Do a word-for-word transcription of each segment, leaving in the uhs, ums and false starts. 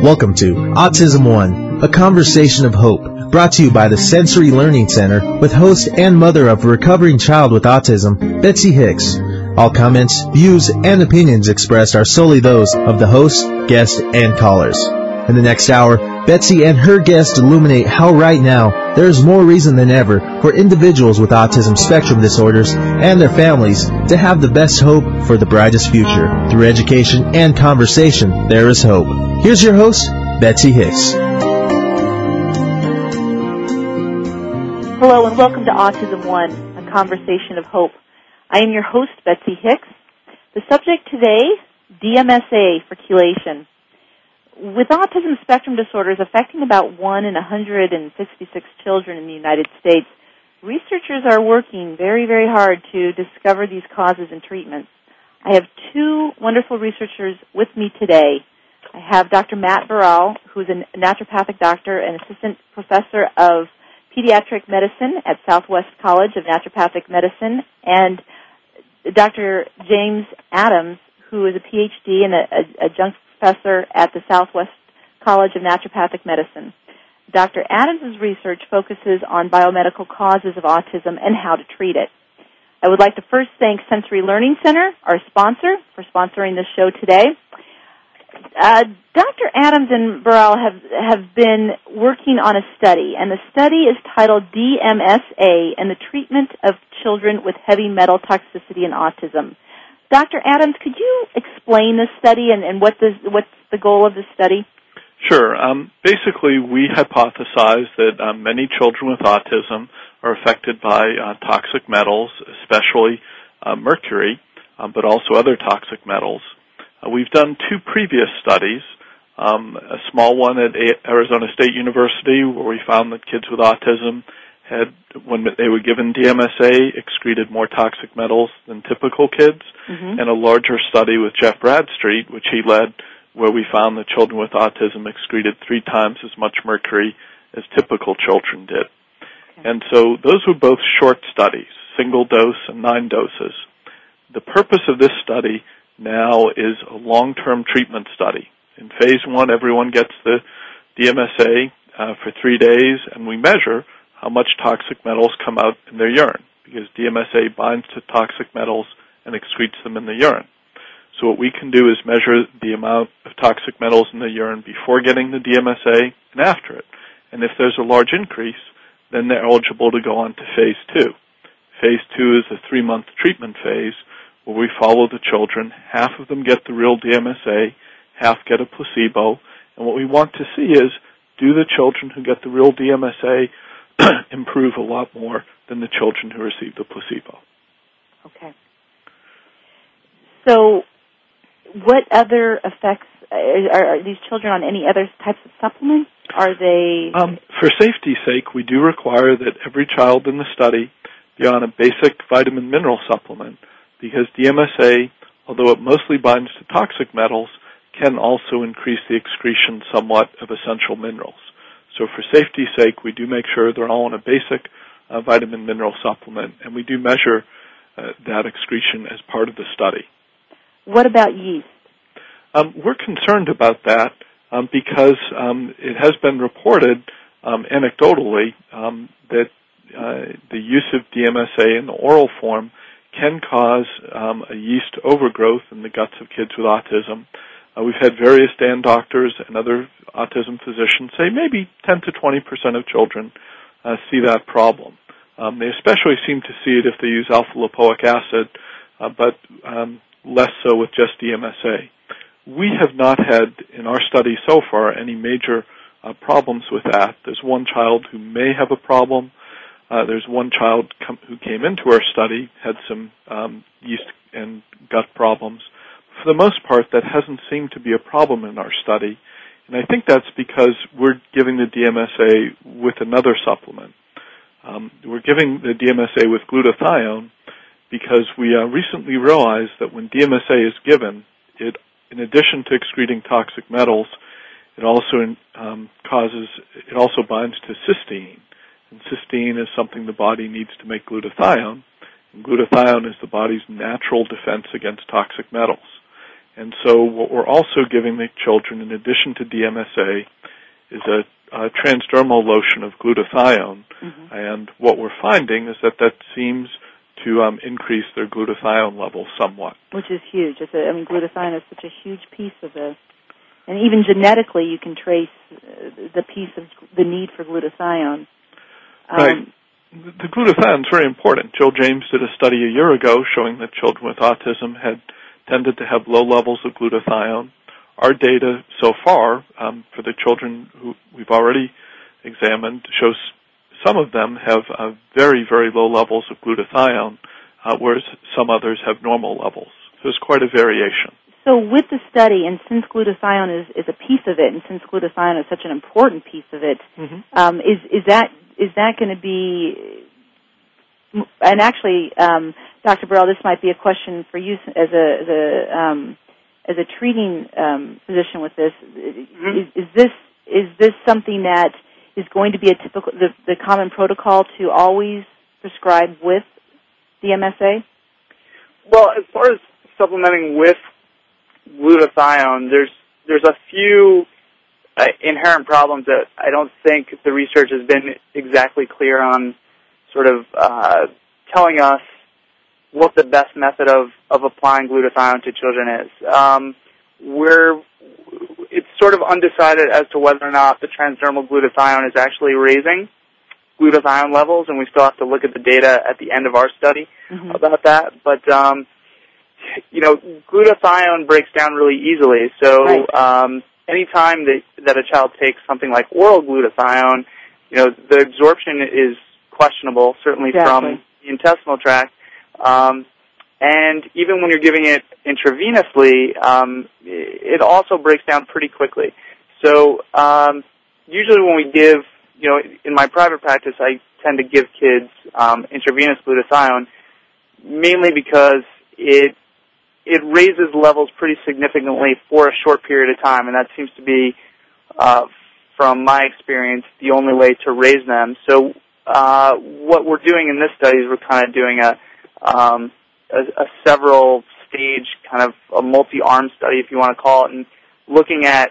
Welcome to Autism One, a conversation of hope, brought to you by the Sensory Learning Center with host and mother of a recovering child with autism, Betsy Hicks. All comments, views, and opinions expressed are solely those of the host, guest, and callers. In the next hour, Betsy and her guest illuminate how right now there is more reason than ever for individuals with autism spectrum disorders and their families to have the best hope for the brightest future. Through education and conversation, there is hope. Here's your host, Betsy Hicks. Hello and welcome to Autism One, a conversation of hope. I am your host, Betsy Hicks. The subject today, D M S A for chelation. With autism spectrum disorders affecting about one in one hundred sixty-six children in the United States, researchers are working very, very hard to discover these causes and treatments. I have two wonderful researchers with me today. I have Doctor Matt Burrell, who is a naturopathic doctor and assistant professor of pediatric medicine at Southwest College of Naturopathic Medicine, and Doctor James Adams, who is a P H D and a, a adjunct professor at the Southwest College of Naturopathic Medicine. Doctor Adams' research focuses on biomedical causes of autism and how to treat it. I would like to first thank Sensory Learning Center, our sponsor, for sponsoring this show today. Uh, Doctor Adams and Burrell have, have been working on a study, and the study is titled D M S A and the Treatment of Children with Heavy Metal Toxicity and Autism. Doctor Adams, could you explain this study and, and what the, what's the goal of this study? Sure. Um, basically, we hypothesized that uh, many children with autism are affected by uh, toxic metals, especially uh, mercury, um, but also other toxic metals. We've done two previous studies, um, a small one at Arizona State University where we found that kids with autism had, when they were given D M S A, excreted more toxic metals than typical kids, mm-hmm. and a larger study with Jeff Bradstreet, which he led, where we found that children with autism excreted three times as much mercury as typical children did. Okay. And so those were both short studies, single dose and nine doses. The purpose of this study now is a long-term treatment study. In phase one, everyone gets the D M S A uh, for three days, and we measure how much toxic metals come out in their urine, because D M S A binds to toxic metals and excretes them in the urine. So what we can do is measure the amount of toxic metals in the urine before getting the D M S A and after it. And if there's a large increase, then they're eligible to go on to phase two. Phase two is a three-month treatment phase, where we follow the children. Half of them get the real D M S A, half get a placebo. And what we want to see is, do the children who get the real D M S A improve a lot more than the children who receive the placebo? Okay. So what other effects, are, are these children on any other types of supplements? Are they... Um, for safety's sake, we do require that every child in the study be on a basic vitamin mineral supplement, because D M S A, although it mostly binds to toxic metals, can also increase the excretion somewhat of essential minerals. So for safety's sake, we do make sure they're all on a basic uh, vitamin mineral supplement, and we do measure uh, that excretion as part of the study. What about yeast? Um, we're concerned about that um, because um, it has been reported um, anecdotally um, that uh, the use of D M S A in the oral form can cause um, a yeast overgrowth in the guts of kids with autism. Uh, we've had various D A N doctors and other autism physicians say maybe ten to twenty percent of children uh, see that problem. Um, they especially seem to see it if they use alpha-lipoic acid, uh, but um, less so with just D M S A. We have not had in our study so far any major uh, problems with that. There's one child who may have a problem. Uh, there's one child com- who came into our study, had some um, yeast and gut problems. For the most part, that hasn't seemed to be a problem in our study, and I think that's because we're giving the D M S A with another supplement. Um, we're giving the D M S A with glutathione because we uh, recently realized that when D M S A is given, it, in addition to excreting toxic metals, it also in, um, causes it also binds to cysteine. And cysteine is something the body needs to make glutathione. And glutathione is the body's natural defense against toxic metals. And so what we're also giving the children, in addition to D M S A, is a, a transdermal lotion of glutathione. Mm-hmm. And what we're finding is that that seems to um, increase their glutathione level somewhat. Which is huge. It's a, I mean, glutathione is such a huge piece of this. And even genetically, you can trace the piece of the need for glutathione. Um, right. The glutathione is very important. Jill James did a study a year ago showing that children with autism had tended to have low levels of glutathione. Our data so far um, for the children who we've already examined shows some of them have uh, very, very low levels of glutathione, uh, whereas some others have normal levels. So it's quite a variation. So with the study, and since glutathione is, is a piece of it, and since glutathione is such an important piece of it, mm-hmm. um, is, is that... Is that going to be, and actually, um, Doctor Burrell, this might be a question for you as a as a, um, as a treating um, physician with this. Mm-hmm. Is, is this is this something that is going to be a typical the, the common protocol to always prescribe with D M S A? Well, as far as supplementing with glutathione, there's there's a few Uh, inherent problems that I don't think the research has been exactly clear on, sort of uh, telling us what the best method of, of applying glutathione to children is. Um, we're it's sort of undecided as to whether or not the transdermal glutathione is actually raising glutathione levels, and we still have to look at the data at the end of our study mm-hmm. about that. But um, you know, glutathione breaks down really easily, so. Right. Um, Any time that, that a child takes something like oral glutathione, you know, the absorption is questionable, certainly exactly. from the intestinal tract. Um, and even when you're giving it intravenously, um, it also breaks down pretty quickly. So um, usually when we give, you know, in my private practice, I tend to give kids um, intravenous glutathione mainly because it It raises levels pretty significantly for a short period of time, and that seems to be, uh, from my experience, the only way to raise them. So uh, what we're doing in this study is we're kind of doing a, um, a, a several-stage, kind of a multi-arm study, if you want to call it, and looking at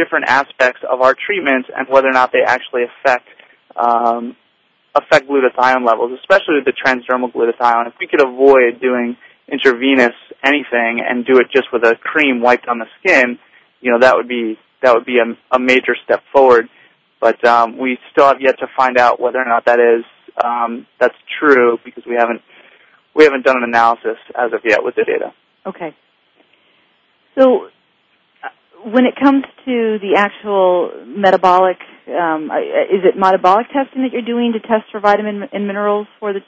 different aspects of our treatments and whether or not they actually affect um, affect glutathione levels, especially the transdermal glutathione. If we could avoid doing intravenous anything and do it just with a cream wiped on the skin, you know, that would be that would be a, a major step forward. But um, we still have yet to find out whether or not that is um, that's true because we haven't we haven't done an analysis as of yet with the data. Okay. So when it comes to the actual metabolic, um, is it metabolic testing that you're doing to test for vitamin and minerals for the?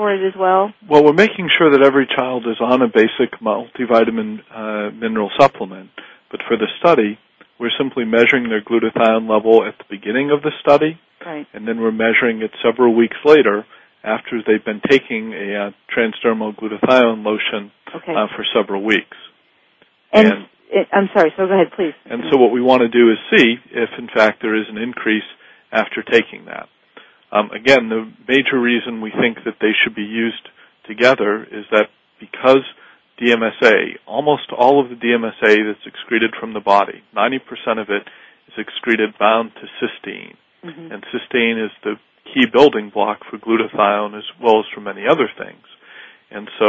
For it as well? Well, we're making sure that every child is on a basic multivitamin uh, mineral supplement. But for the study, we're simply measuring their glutathione level at the beginning of the study, right. and then we're measuring it several weeks later after they've been taking a uh, transdermal glutathione lotion okay. uh, for several weeks. And, and it, I'm sorry, so go ahead, please. And so what we want to do is see if, in fact, there is an increase after taking that. Um, again, the major reason we think that they should be used together is that because D M S A, almost all of the D M S A that's excreted from the body, ninety percent of it is excreted bound to cysteine. Mm-hmm. And cysteine is the key building block for glutathione as well as for many other things. And so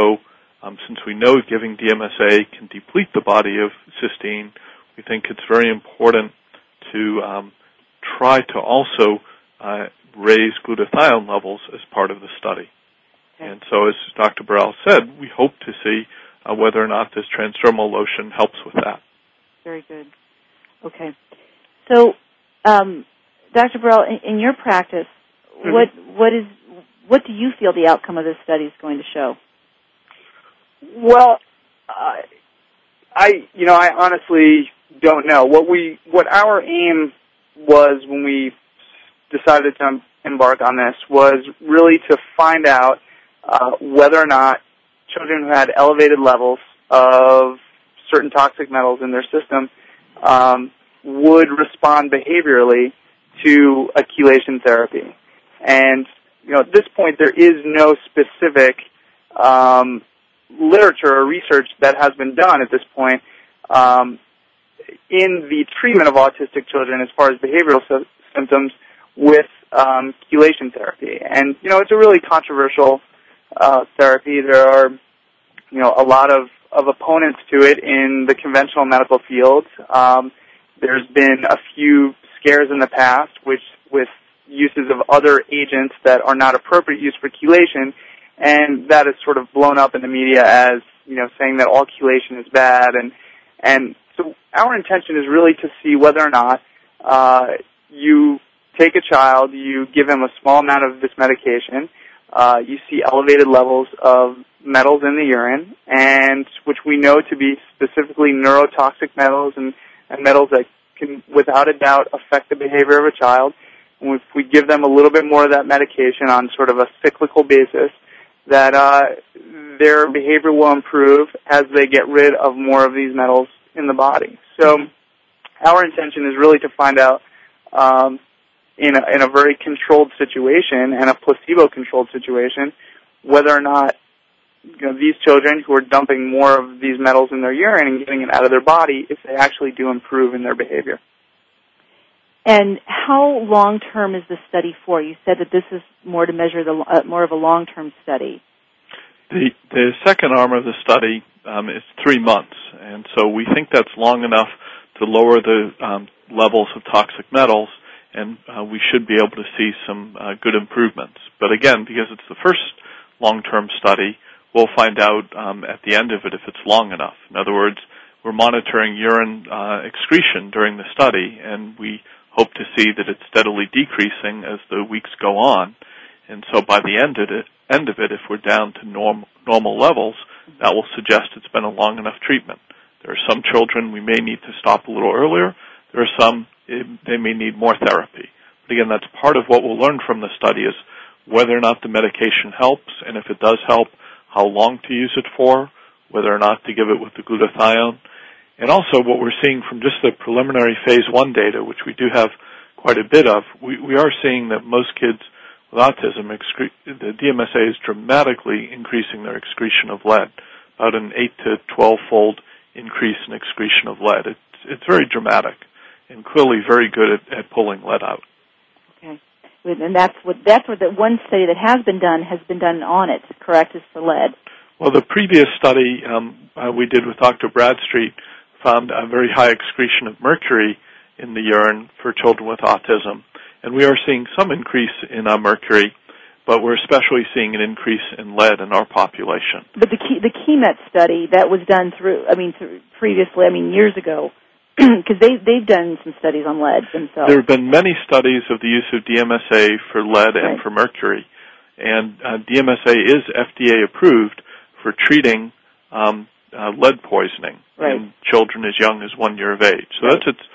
um, since we know giving D M S A can deplete the body of cysteine, we think it's very important to um, try to also uh, raise glutathione levels as part of the study. Okay. And so as Doctor Burrell said, we hope to see uh, whether or not this transdermal lotion helps with that. Very good. Okay. So, um, Doctor Burrell, in, in your practice, mm-hmm. what what is what do you feel the outcome of this study is going to show? Well, uh, I you know, I honestly don't know. What we what our aim was when we decided to embark on this was really to find out uh, whether or not children who had elevated levels of certain toxic metals in their system um, would respond behaviorally to a chelation therapy. And, you know, at this point there is no specific um, literature or research that has been done at this point um, in the treatment of autistic children as far as behavioral sy- symptoms with um, chelation therapy. And, you know, it's a really controversial uh, therapy. There are, you know, a lot of, of opponents to it in the conventional medical field. Um, there's been a few scares in the past which with uses of other agents that are not appropriate use for chelation, and that is sort of blown up in the media as, you know, saying that all chelation is bad. And and so our intention is really to see whether or not uh, you take a child, you give him a small amount of this medication, uh, you see elevated levels of metals in the urine, and which we know to be specifically neurotoxic metals and, and metals that can, without a doubt, affect the behavior of a child. And if we give them a little bit more of that medication on sort of a cyclical basis, that uh, their behavior will improve as they get rid of more of these metals in the body. So our intention is really to find out um, in, a, in a very controlled situation and a placebo-controlled situation whether or not, you know, these children who are dumping more of these metals in their urine and getting it out of their body, if they actually do improve in their behavior. And how long-term is this study for? You said that this is more to measure the uh, more of a long-term study. The, the second arm of the study um, is three months, and so we think that's long enough to lower the um, levels of toxic metals, and uh, we should be able to see some uh, good improvements. But again, because it's the first long-term study, we'll find out um, at the end of it if it's long enough. In other words, we're monitoring urine uh, excretion during the study, and we hope to see that it's steadily decreasing as the weeks go on. And so by the end of it, end of it if we're down to norm, normal levels, that will suggest it's been a long enough treatment. There are some children we may need to stop a little earlier. There are some, it, they may need more therapy. But again, that's part of what we'll learn from the study is whether or not the medication helps, and if it does help, how long to use it for, whether or not to give it with the glutathione. And also what we're seeing from just the preliminary phase one data, which we do have quite a bit of, we, we are seeing that most kids with autism, excre- the D M S A is dramatically increasing their excretion of lead, about an eight to twelve-fold increase in excretion of lead. It's, it's very dramatic and clearly very good at, at pulling lead out. Okay. And that's what, that's what that one study that has been done has been done on it, correct, is for lead? Well, the previous study um, uh, we did with Doctor Bradstreet found a very high excretion of mercury in the urine for children with autism. And we are seeing some increase in uh, mercury, but we're especially seeing an increase in lead in our population. But the key, the K E MET study, that was done through, I mean, through previously, I mean, years ago, because they, they've done some studies on lead themselves. There have been many studies of the use of D M S A for lead and right. for mercury. And uh, D M S A is F D A approved for treating um Uh, lead poisoning right. in children as young as one year of age. So right. that's it's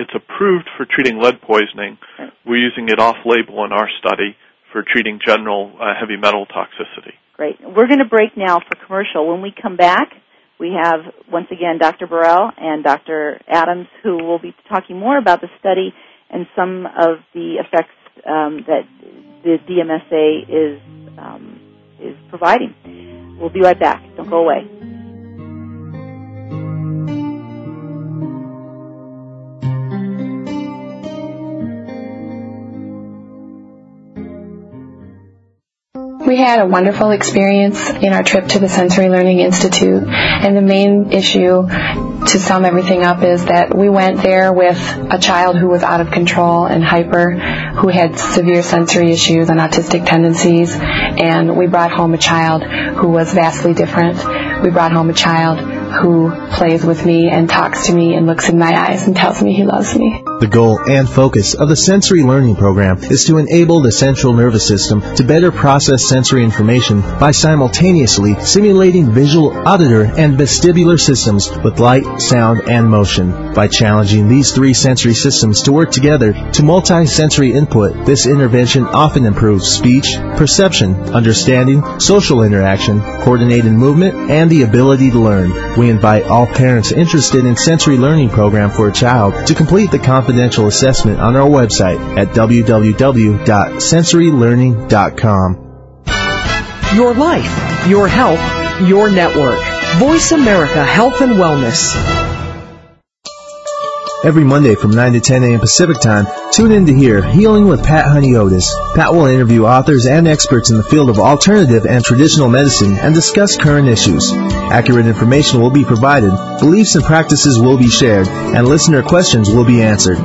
it's approved for treating lead poisoning. Right. We're using it off-label in our study for treating general uh, heavy metal toxicity. Great. We're going to break now for commercial. When we come back, we have, once again, Doctor Burrell and Doctor Adams, who will be talking more about the study and some of the effects um, that the D M S A is um, is providing. We'll be right back. Don't go away. We had a wonderful experience in our trip to the Sensory Learning Institute, and the main issue, to sum everything up, is that we went there with a child who was out of control and hyper, who had severe sensory issues and autistic tendencies, and we brought home a child who was vastly different. We brought home a child who plays with me and talks to me and looks in my eyes and tells me he loves me. The goal and focus of the Sensory Learning Program is to enable the central nervous system to better process sensory information by simultaneously simulating visual, auditory, and vestibular systems with light, sound, and motion. By challenging these three sensory systems to work together to multi-sensory input, this intervention often improves speech, perception, understanding, social interaction, coordinated movement, and the ability to learn. We invite all parents interested in sensory learning program for a child to complete the confidential assessment on our website at w w w dot sensory learning dot com. Your life, your health, your network. Voice America Health and Wellness. Every Monday from nine to ten a.m. Pacific Time, tune in to hear Healing with Pat Honey Otis. Pat will interview authors and experts in the field of alternative and traditional medicine and discuss current issues. Accurate information will be provided, beliefs and practices will be shared, and listener questions will be answered.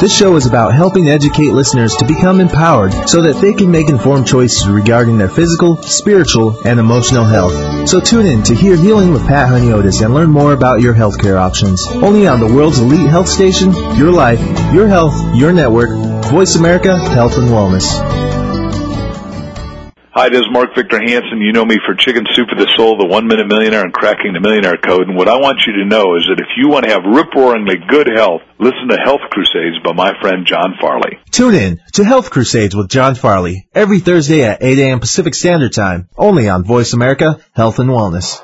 This show is about helping educate listeners to become empowered so that they can make informed choices regarding their physical, spiritual, and emotional health. So tune in to hear Healing with Pat Honey Otis and learn more about your healthcare options. Only on the world's elite health station, your life, your health, your network, Voice America Health and Wellness. Hi, this is Mark Victor Hansen. You know me for Chicken Soup for the Soul, the One Minute Millionaire, and Cracking the Millionaire Code. And what I want you to know is that if you want to have rip-roaringly good health, listen to Health Crusades by my friend John Farley. Tune in to Health Crusades with John Farley every Thursday at eight a.m. Pacific Standard Time, only on Voice America Health and Wellness.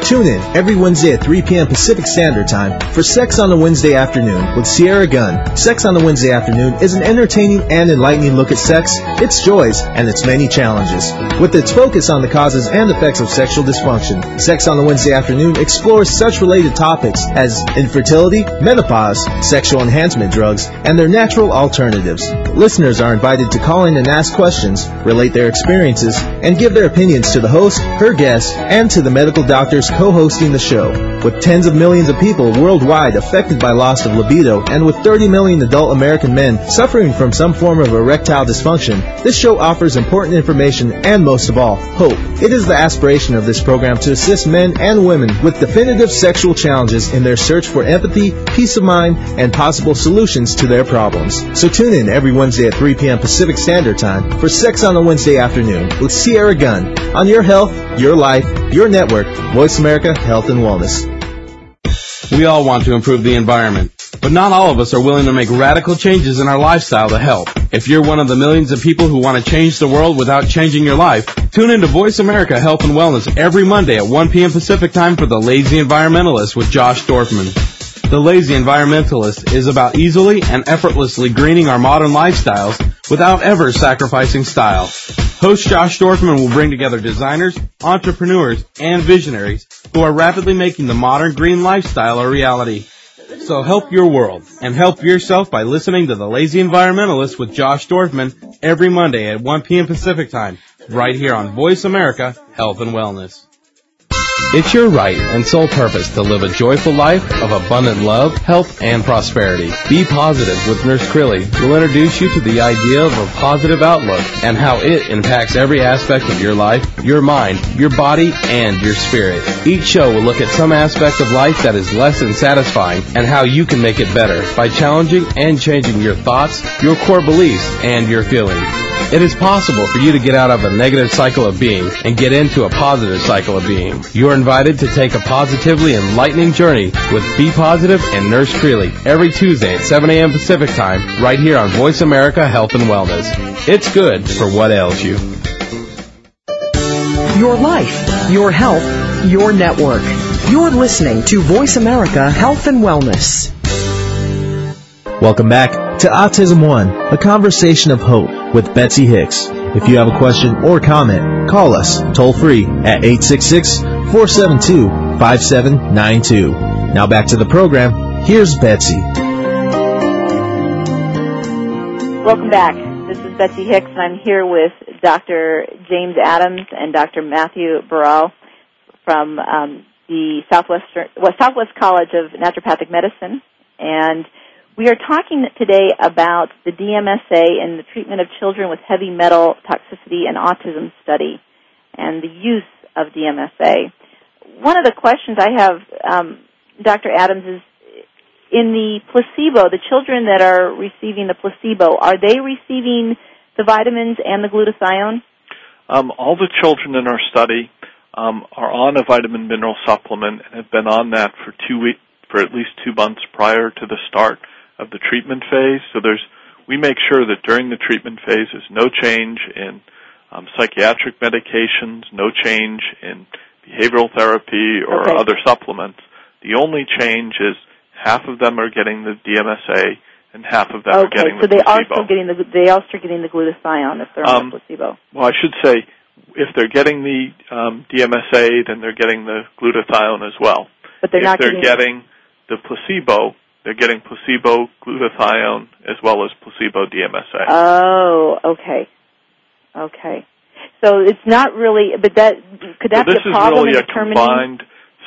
Tune in every Wednesday at three p.m. Pacific Standard Time for Sex on a Wednesday Afternoon with Sierra Gunn. Sex on a Wednesday Afternoon is an entertaining and enlightening look at sex, its joys, and its many challenges, with its focus on the causes and effects of sexual dysfunction. Sex on a Wednesday Afternoon explores such related topics as infertility, menopause, sexual enhancement drugs, and their natural alternatives. Listeners are invited to call in and ask questions, relate their experiences, and give their opinions to the host, her guests, and to the medical doctors co-hosting the show. With tens of millions of people worldwide affected by loss of libido, and with thirty million adult American men suffering from some form of erectile dysfunction, this show offers important information and, most of all, hope. It is the aspiration of this program to assist men and women with definitive sexual challenges in their search for empathy, peace of mind, and possible solutions to their problems. So tune in every Wednesday at three p.m. Pacific Standard Time for Sex on a Wednesday Afternoon with Sierra Gunn on Your Health, Your Life, Your Network, Voice America Health and Wellness. We all want to improve the environment, but not all of us are willing to make radical changes in our lifestyle to help. If you're one of the millions of people who want to change the world without changing your life, tune in to Voice America Health and Wellness every Monday at one p.m. Pacific Time for The Lazy Environmentalist with Josh Dorfman. The Lazy Environmentalist is about easily and effortlessly greening our modern lifestyles without ever sacrificing style. Host Josh Dorfman will bring together designers, entrepreneurs, and visionaries who are rapidly making the modern green lifestyle a reality. So help your world and help yourself by listening to The Lazy Environmentalist with Josh Dorfman every Monday at one p.m. Pacific Time, right here on Voice America Health and Wellness. It's your right and sole purpose to live a joyful life of abundant love, health, and prosperity. Be Positive with Nurse Crilly will introduce you to the idea of a positive outlook and how it impacts every aspect of your life, your mind, your body, and your spirit. Each show will look at some aspect of life that is less than satisfying and how you can make it better by challenging and changing your thoughts, your core beliefs, and your feelings. It is possible for you to get out of a negative cycle of being and get into a positive cycle of being. You're invited to take a positively enlightening journey with Be Positive and Nurse Freely every Tuesday at seven a.m. Pacific Time, right here on Voice America Health and Wellness. It's good for what ails you. Your life, your health, your network. You're listening to Voice America Health and Wellness. Welcome back to Autism One, a conversation of hope with Betsy Hicks. If you have a question or comment, call us toll-free at eight six six, four seven two, five seven nine two. Now back to the program. Here's Betsy. Welcome back. This is Betsy Hicks, and I'm here with Doctor James Adams and Doctor Matthew Baral from um, the Southwest, well, Southwest College of Naturopathic Medicine, and we are talking today about the D M S A and the treatment of children with heavy metal toxicity and autism study and the use of D M S A. One of the questions I have, um, Doctor Adams, is in the placebo, the children that are receiving the placebo, are they receiving the vitamins and the glutathione? Um, all the children in our study um, are on a vitamin mineral supplement and have been on that for two weeks, for at least two months prior to the start of the treatment phase. So there's, we make sure that during the treatment phase there's no change in um, psychiatric medications, no change in behavioral therapy or okay. other supplements. The only change is half of them are getting the D M S A and half of them okay, are getting the placebo. Okay, so they are still getting the they are still getting the glutathione if they're on um, the placebo. Well, I should say if they're getting the um, D M S A, then they're getting the glutathione as well. But they're if not they're getting, getting the placebo. They're getting placebo glutathione as well as placebo D M S A. Oh, okay. Okay. So it's not really, but that, could that so be a problem really in determining? This is really a combined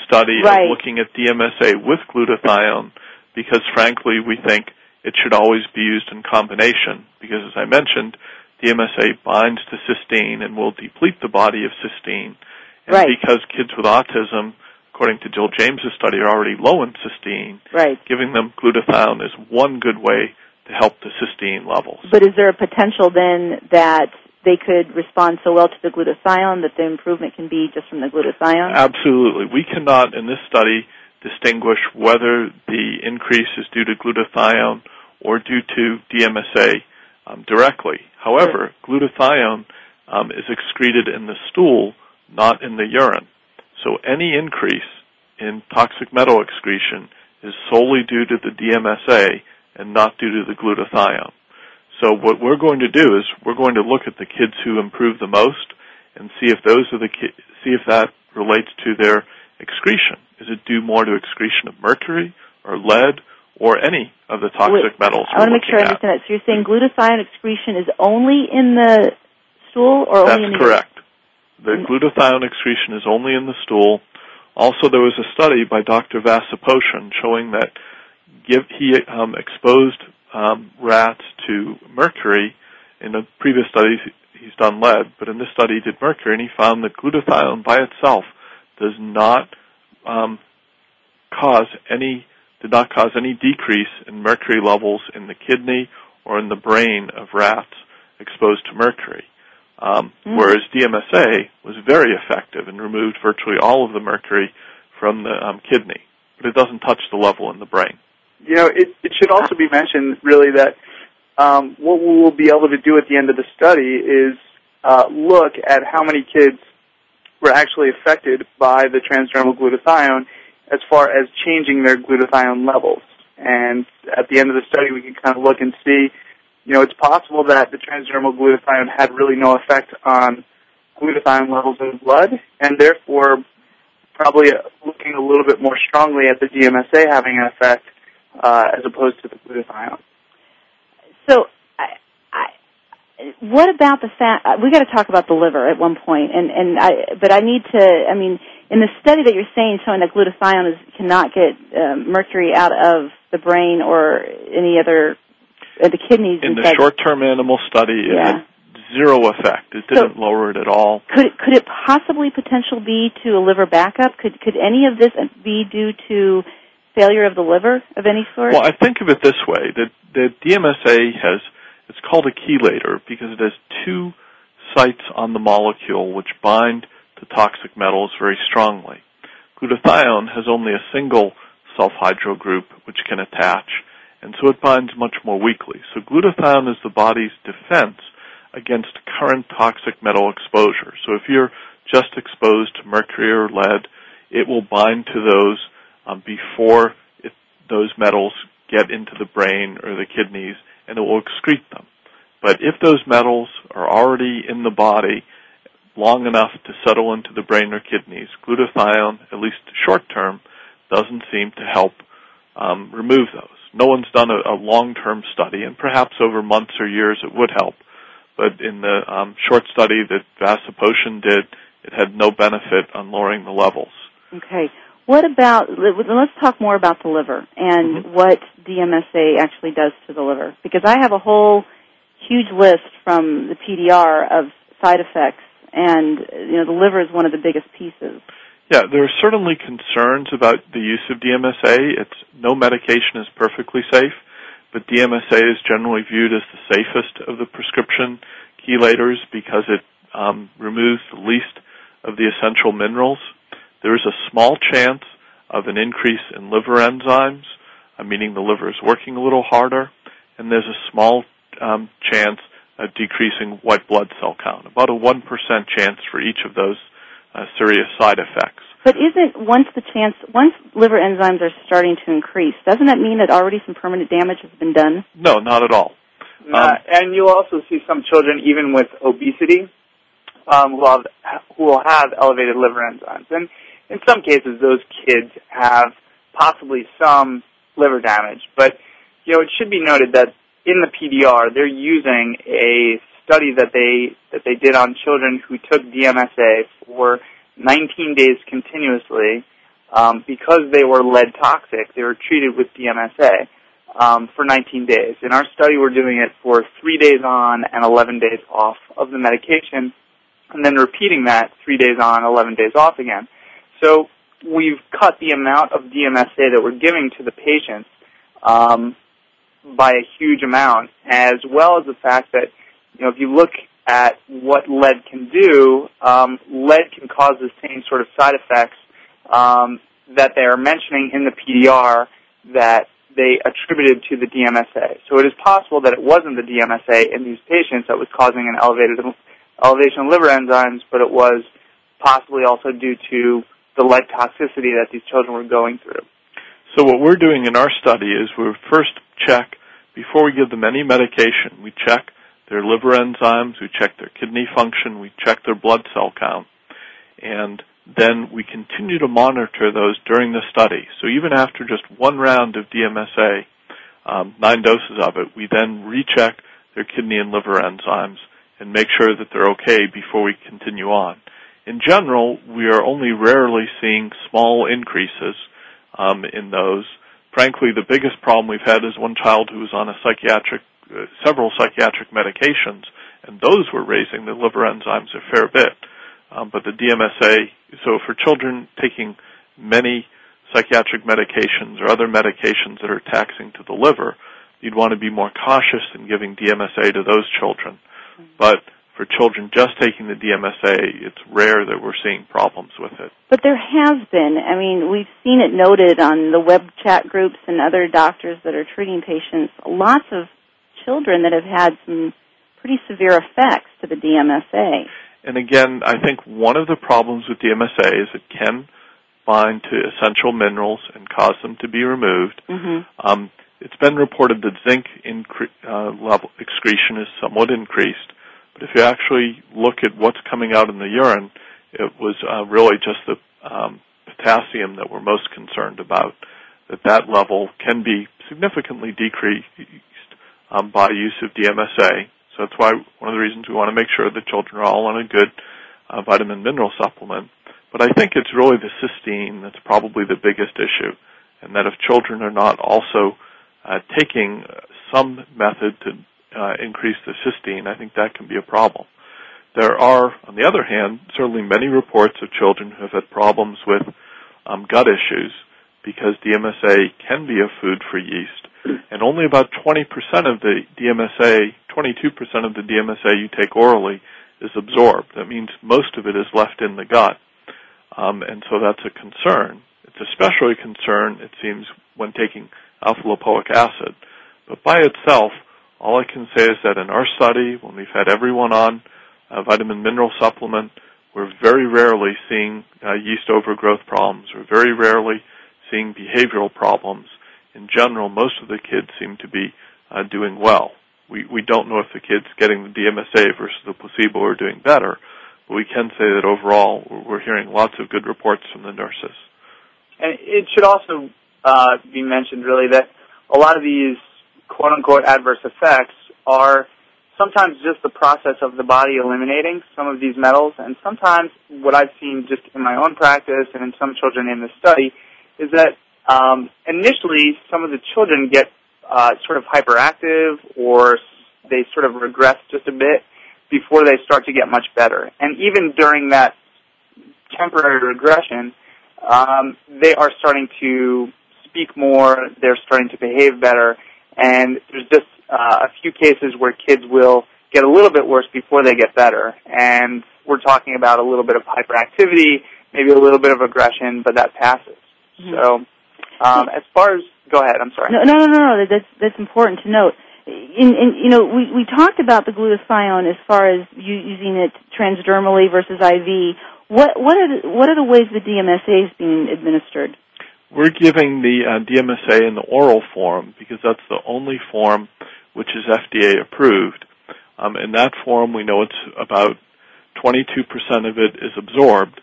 study right. of looking at D M S A with glutathione because, frankly, we think it should always be used in combination because, as I mentioned, D M S A binds to cysteine and will deplete the body of cysteine. And right. because kids with autism, according to Jill James' study, are already low in cysteine, right. giving them glutathione is one good way to help the cysteine levels. But is there a potential then that they could respond so well to the glutathione that the improvement can be just from the glutathione? Absolutely. We cannot, in this study, distinguish whether the increase is due to glutathione or due to D M S A um, directly. However, sure. glutathione um, is excreted in the stool, not in the urine. So any increase in toxic metal excretion is solely due to the D M S A and not due to the glutathione. So what we're going to do is we're going to look at the kids who improve the most and see if those are the ki- see if that relates to their excretion. Is it due more to excretion of mercury or lead or any of the toxic Wait, metals? I want to make sure I understand at. that. So you're saying glutathione excretion is only in the stool or That's only in the... That's correct. The mm-hmm. glutathione excretion is only in the stool. Also, there was a study by Doctor Vasopotion showing that give, he um, exposed Um, rats to mercury. In the previous studies, he's done lead, but in this study, he did mercury, and he found that glutathione by itself does not um, cause any did not cause any decrease in mercury levels in the kidney or in the brain of rats exposed to mercury. Um, mm-hmm. Whereas D M S A was very effective and removed virtually all of the mercury from the um, kidney, but it doesn't touch the level in the brain. You know, it, it should also be mentioned, really, that um, what we will be able to do at the end of the study is uh, look at how many kids were actually affected by the transdermal glutathione as far as changing their glutathione levels. And at the end of the study, we can kind of look and see, you know, it's possible that the transdermal glutathione had really no effect on glutathione levels in blood, and therefore probably looking a little bit more strongly at the D M S A having an effect Uh, as opposed to the glutathione. So, I, I, what about the fact we got to talk about the liver at one point? And and I, but I need to. I mean, in the study that you're saying showing that glutathione is, cannot get uh, mercury out of the brain or any other uh, the kidneys. In the short-term animal study, yeah. it had zero effect. It didn't so lower it at all. Could it, could it possibly potential be to a liver backup? Could could any of this be due to failure of the liver of any sort? Well, I think of it this way, that the D M S A has, it's called a chelator because it has two sites on the molecule which bind to toxic metals very strongly. Glutathione has only a single sulfhydryl group which can attach, and so it binds much more weakly. So glutathione is the body's defense against current toxic metal exposure. So if you're just exposed to mercury or lead, it will bind to those Um, before it, those metals get into the brain or the kidneys, and it will excrete them. But if those metals are already in the body long enough to settle into the brain or kidneys, glutathione, at least short-term, doesn't seem to help um, remove those. No one's done a, a long-term study, and perhaps over months or years it would help. But in the um, short study that Vasopotion did, it had no benefit on lowering the levels. Okay. What about, let's talk more about the liver and mm-hmm. what D M S A actually does to the liver. Because I have a whole huge list from the P D R of side effects, and you know the liver is one of the biggest pieces. Yeah, there are certainly concerns about the use of D M S A. It's no medication is perfectly safe, but D M S A is generally viewed as the safest of the prescription chelators because it um, removes the least of the essential minerals. There is a small chance of an increase in liver enzymes, meaning the liver is working a little harder, and there's a small um, chance of decreasing white blood cell count, about a one percent chance for each of those uh, serious side effects. But isn't once the chance, once liver enzymes are starting to increase, doesn't that mean that already some permanent damage has been done? No, not at all. Um, uh, and you'll also see some children, even with obesity, um, who, have, who will have elevated liver enzymes. And in some cases, those kids have possibly some liver damage. But, you know, it should be noted that in the P D R, they're using a study that they that they did on children who took D M S A for nineteen days continuously um, because they were lead toxic. They were treated with D M S A um, for nineteen days. In our study, we're doing it for three days on and eleven days off of the medication, and then repeating that three days on, eleven days off again. So we've cut the amount of D M S A that we're giving to the patients um, by a huge amount, as well as the fact that, you know, if you look at what lead can do, um, lead can cause the same sort of side effects um, that they are mentioning in the P D R that they attributed to the D M S A. So it is possible that it wasn't the D M S A in these patients that was causing an elevated elevation of liver enzymes, but it was possibly also due to the lead toxicity that these children were going through. So what we're doing in our study is we first check, before we give them any medication, we check their liver enzymes, we check their kidney function, we check their blood cell count, and then we continue to monitor those during the study. So even after just one round of D M S A, um, nine doses of it, we then recheck their kidney and liver enzymes and make sure that they're okay before we continue on. In general, we are only rarely seeing small increases um, in those. Frankly, the biggest problem we've had is one child who was on a psychiatric several psychiatric medications, and those were raising the liver enzymes a fair bit. Um, but the D M S A, so for children taking many psychiatric medications or other medications that are taxing to the liver, you'd want to be more cautious in giving D M S A to those children. But for children just taking the D M S A, it's rare that we're seeing problems with it. But there has been. I mean, we've seen it noted on the web chat groups and other doctors that are treating patients, lots of children that have had some pretty severe effects to the D M S A. And again, I think one of the problems with D M S A is it can bind to essential minerals and cause them to be removed. Mm-hmm. Um, it's been reported that zinc incre- uh, level excretion is somewhat increased, but if you actually look at what's coming out in the urine, it was uh, really just the um, potassium that we're most concerned about, that that level can be significantly decreased Um, by use of D M S A. So that's why one of the reasons we want to make sure that children are all on a good uh, vitamin mineral supplement. But I think it's really the cysteine that's probably the biggest issue, and that if children are not also uh, taking some method to uh, increase the cysteine, I think that can be a problem. There are, on the other hand, certainly many reports of children who have had problems with um, gut issues because D M S A can be a food for yeast. And only about twenty percent of the D M S A, twenty-two percent of the D M S A you take orally is absorbed. That means most of it is left in the gut. Um, and so that's a concern. It's especially a concern, it seems, when taking alpha-lipoic acid. But by itself, all I can say is that in our study, when we've had everyone on a vitamin mineral supplement, we're very rarely seeing uh, yeast overgrowth problems. We're very rarely seeing behavioral problems. In general, most of the kids seem to be uh, doing well. We we don't know if the kids getting the D M S A versus the placebo are doing better, but we can say that overall we're hearing lots of good reports from the nurses. And it should also uh, be mentioned, really, that a lot of these quote-unquote adverse effects are sometimes just the process of the body eliminating some of these metals, and sometimes what I've seen just in my own practice and in some children in the study is that Um, initially, some of the children get uh, sort of hyperactive, or they sort of regress just a bit before they start to get much better. And even during that temporary regression, um, they are starting to speak more, they're starting to behave better, and there's just uh, a few cases where kids will get a little bit worse before they get better. And we're talking about a little bit of hyperactivity, maybe a little bit of aggression, but that passes. Mm-hmm. So... Um, as far as, go ahead, I'm sorry. No, no, no, no, that's, that's important to note. In, in, you know, we, we talked about the glutathione as far as you, using it transdermally versus I V. What, what, are the, what are the ways the D M S A is being administered? We're giving the uh, D M S A in the oral form because that's the only form which is F D A approved. Um, in that form, we know it's about twenty-two percent of it is absorbed,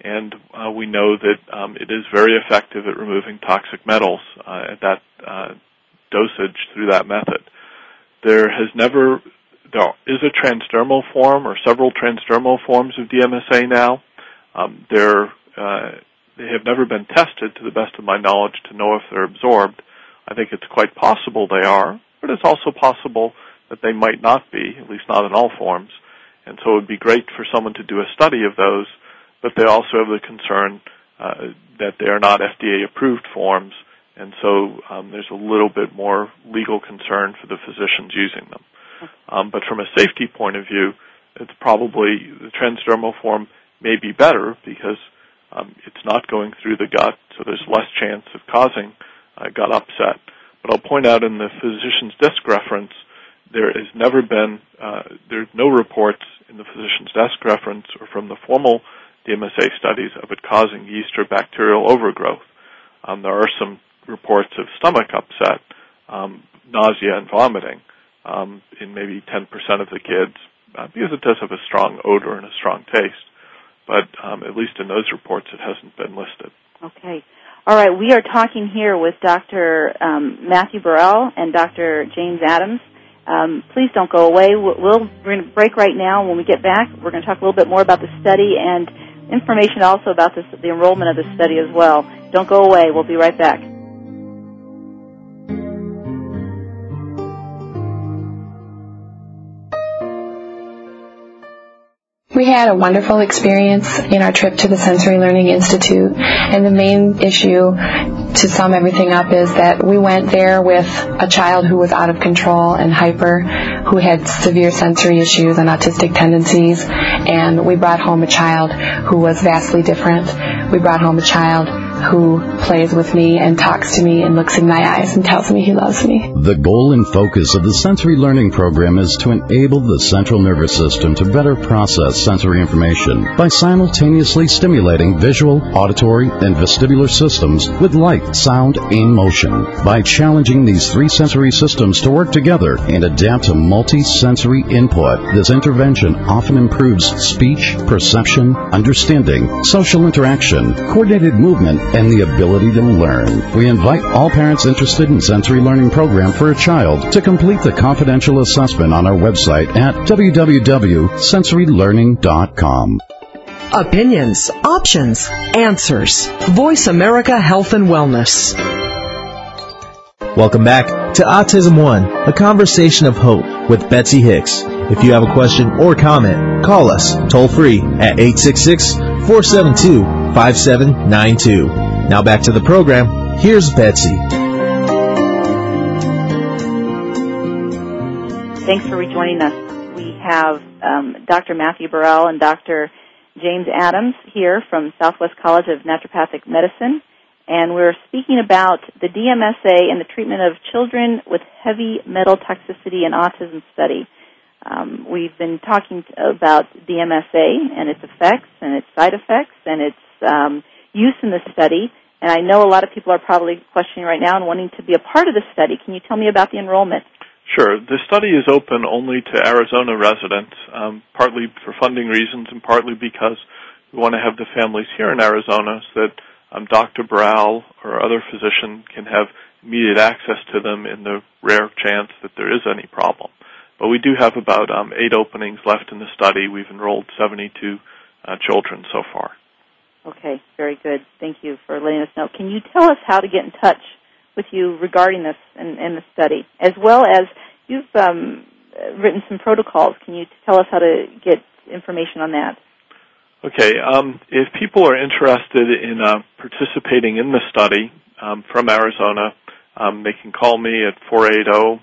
and uh, we know that um, it is very effective at removing toxic metals uh, at that uh, dosage through that method. There has never, there is a transdermal form or several transdermal forms of D M S A now. Um, they're, uh, they have never been tested, to the best of my knowledge, to know if they're absorbed. I think it's quite possible they are, but it's also possible that they might not be, at least not in all forms. And so it would be great for someone to do a study of those, but they also have the concern uh, that they are not F D A-approved forms, and so um, there's a little bit more legal concern for the physicians using them. Um, but from a safety point of view, it's probably the transdermal form may be better because um, it's not going through the gut, so there's less chance of causing uh, gut upset. But I'll point out in the physician's desk reference, there has never been, uh, there's no reports in the physician's desk reference or from the formal D M S A studies of it causing yeast or bacterial overgrowth. Um, there are some reports of stomach upset, um, nausea and vomiting um, in maybe ten percent of the kids uh, because it does have a strong odor and a strong taste. But um, at least in those reports, it hasn't been listed. Okay. All right. We are talking here with Doctor Um, Matthew Burrell and Doctor James Adams. Um, please don't go away. We'll, we'll, we're going to break right now. When we get back, we're going to talk a little bit more about the study and information also about this, the enrollment of the study as well. Don't go away. We'll be right back. We had a wonderful experience in our trip to the Sensory Learning Institute, and the main issue, to sum everything up, is that we went there with a child who was out of control and hyper, who had severe sensory issues and autistic tendencies, and we brought home a child who was vastly different. We brought home a child who plays with me and talks to me and looks in my eyes and tells me he loves me. The goal and focus of the sensory learning program is to enable the central nervous system to better process sensory information by simultaneously stimulating visual, auditory, and vestibular systems with light, sound, and motion. By challenging these three sensory systems to work together and adapt to multi-sensory input, this intervention often improves speech, perception, understanding, social interaction, coordinated movement, and the ability to learn. We invite all parents interested in sensory learning program for a child to complete the confidential assessment on our website at w w w dot sensory learning dot com. Opinions, options, answers. Voice America Health and Wellness. Welcome back to Autism One, a conversation of hope with Betsy Hicks. If you have a question or comment, call us toll-free at eight six six, four seven two, five seven nine two. Now back to the program. Here's Betsy. Thanks for rejoining us. We have um, Doctor Matthew Burrell and Doctor James Adams here from Southwest College of Naturopathic Medicine, and we're speaking about the D M S A and the treatment of children with heavy metal toxicity and autism study. Um, we've been talking about D M S A and its effects and its side effects and its um, use in the study. And I know a lot of people are probably questioning right now and wanting to be a part of the study. Can you tell me about the enrollment? Sure. The study is open only to Arizona residents, um, partly for funding reasons and partly because we want to have the families here in Arizona so that um, Doctor Brow or other physician can have immediate access to them in the rare chance that there is any problem. But we do have about um, eight openings left in the study. We've enrolled seventy-two uh, children so far. Okay, very good. Thank you for letting us know. Can you tell us how to get in touch with you regarding this and, and the study, as well as you've um, written some protocols? Can you tell us how to get information on that? Okay. Um, if people are interested in uh, participating in the study um, from Arizona, um, they can call me at four eight zero,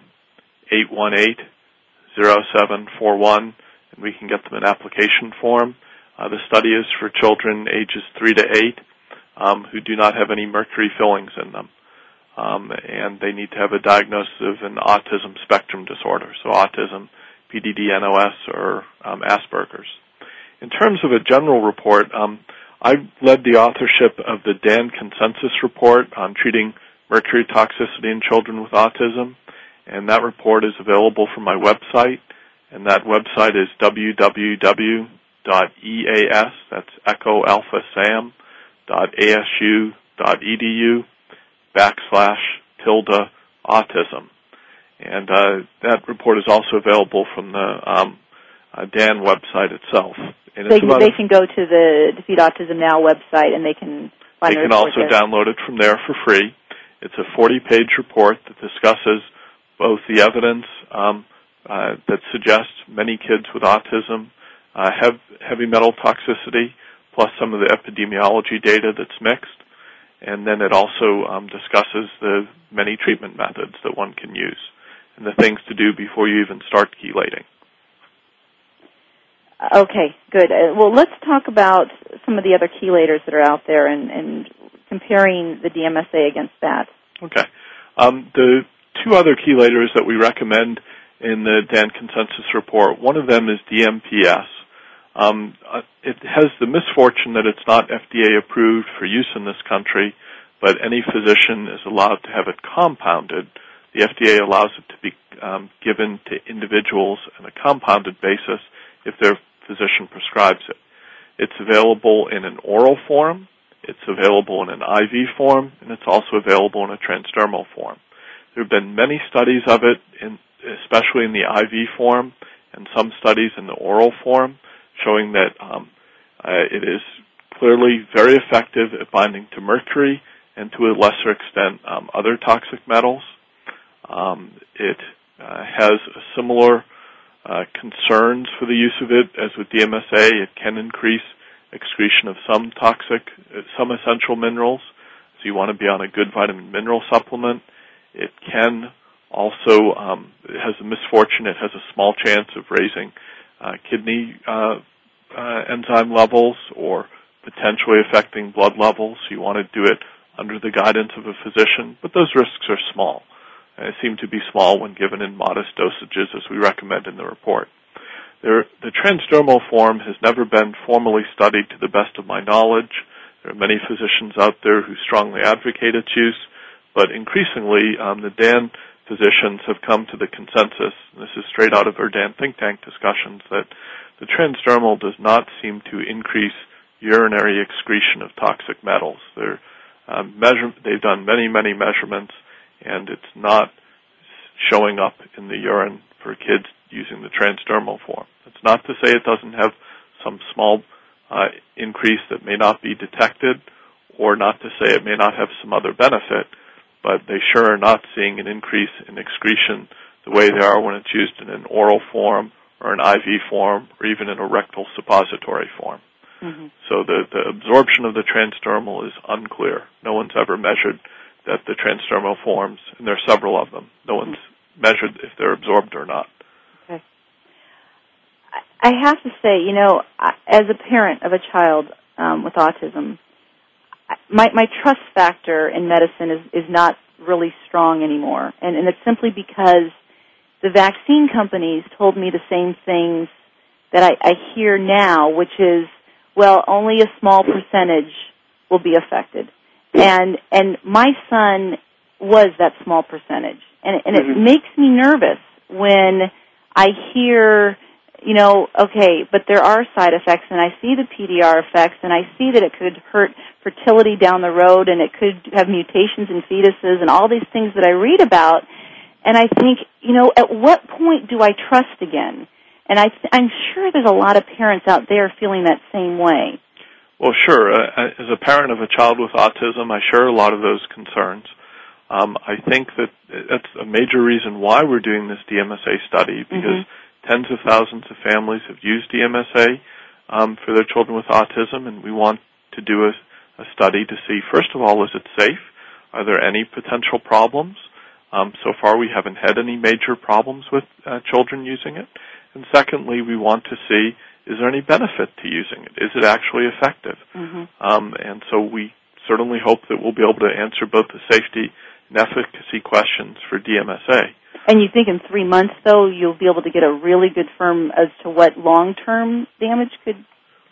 eight one eight, eight one eight. zero seven four one, and we can get them an application form. Uh, the study is for children ages three to eight um, who do not have any mercury fillings in them, um, and they need to have a diagnosis of an autism spectrum disorder, so autism, P D D, N O S, or um, Asperger's. In terms of a general report, um, I led the authorship of the D A N consensus report on treating mercury toxicity in children with autism. And that report is available from my website, and that website is w w w dot E A S, that's Echo Alpha Sam, dot A S U, dot E D U, backslash tilde autism. And uh, that report is also available from the um, uh, D A N website itself. And it's they, they can go to the Defeat Autism Now website and they can find the report. They can also there. download it from there for free. It's a forty-page report that discusses both the evidence um, uh, that suggests many kids with autism uh, have heavy metal toxicity, plus some of the epidemiology data that's mixed. And then it also um, discusses the many treatment methods that one can use and the things to do before you even start chelating. Okay, good. Uh, well, let's talk about some of the other chelators that are out there and, and comparing the D M S A against that. Okay. Um, the two other chelators that we recommend in the D A N consensus report, one of them is D M P S. Um, it has the misfortune that it's not F D A approved for use in this country, but any physician is allowed to have it compounded. The F D A allows it to be um, given to individuals on a compounded basis if their physician prescribes it. It's available in an oral form, it's available in an I V form, and it's also available in a transdermal form. There have been many studies of it, in, especially in the I V form, and some studies in the oral form, showing that um, uh, it is clearly very effective at binding to mercury and, to a lesser extent, um, other toxic metals. Um, it uh, has similar uh, concerns for the use of it as with D M S A. It can increase excretion of some toxic, uh, some essential minerals, so you want to be on a good vitamin mineral supplement. It can also, um, it has a misfortune, it has a small chance of raising Uh, kidney uh, uh, enzyme levels or potentially affecting blood levels. You want to do it under the guidance of a physician, but those risks are small. They seem to be small when given in modest dosages, as we recommend in the report. There, the transdermal form has never been formally studied to the best of my knowledge. There are many physicians out there who strongly advocate its use, but increasingly um, the D A N physicians have come to the consensus, and this is straight out of our D A N think tank discussions, that the transdermal does not seem to increase urinary excretion of toxic metals. They're, um, measure, they've done many, many measurements, and it's not showing up in the urine for kids using the transdermal form. It's not to say it doesn't have some small uh, increase that may not be detected, or not to say it may not have some other benefit, but they sure are not seeing an increase in excretion the way they are when it's used in an oral form or an I V form or even in a rectal suppository form. Mm-hmm. So the, the absorption of the transdermal is unclear. No one's ever measured that the transdermal forms, and there are several of them. No one's mm-hmm. measured if they're absorbed or not. Okay. I have to say, you know, as a parent of a child um, with autism, My, my trust factor in medicine is, is not really strong anymore, and, and it's simply because the vaccine companies told me the same things that I, I hear now, which is, well, only a small percentage will be affected. And and my son was that small percentage, and, and it mm-hmm. makes me nervous when I hear, you know, okay, but there are side effects, and I see the P D R effects, and I see that it could hurt fertility down the road, and it could have mutations in fetuses and all these things that I read about, and I think, you know, at what point do I trust again? And I th- I'm sure there's a lot of parents out there feeling that same way. Well, sure. Uh, as a parent of a child with autism, I share a lot of those concerns. Um, I think that that's a major reason why we're doing this D M S A study, because mm-hmm. tens of thousands of families have used D M S A um, for their children with autism, and we want to do a, a study to see, first of all, is it safe? Are there any potential problems? Um, so far, we haven't had any major problems with uh, children using it. And secondly, we want to see, is there any benefit to using it? Is it actually effective? Mm-hmm. Um, and so we certainly hope that we'll be able to answer both the safety and efficacy questions for D M S A. And you think in three months, though, you'll be able to get a really good firm as to what long-term damage could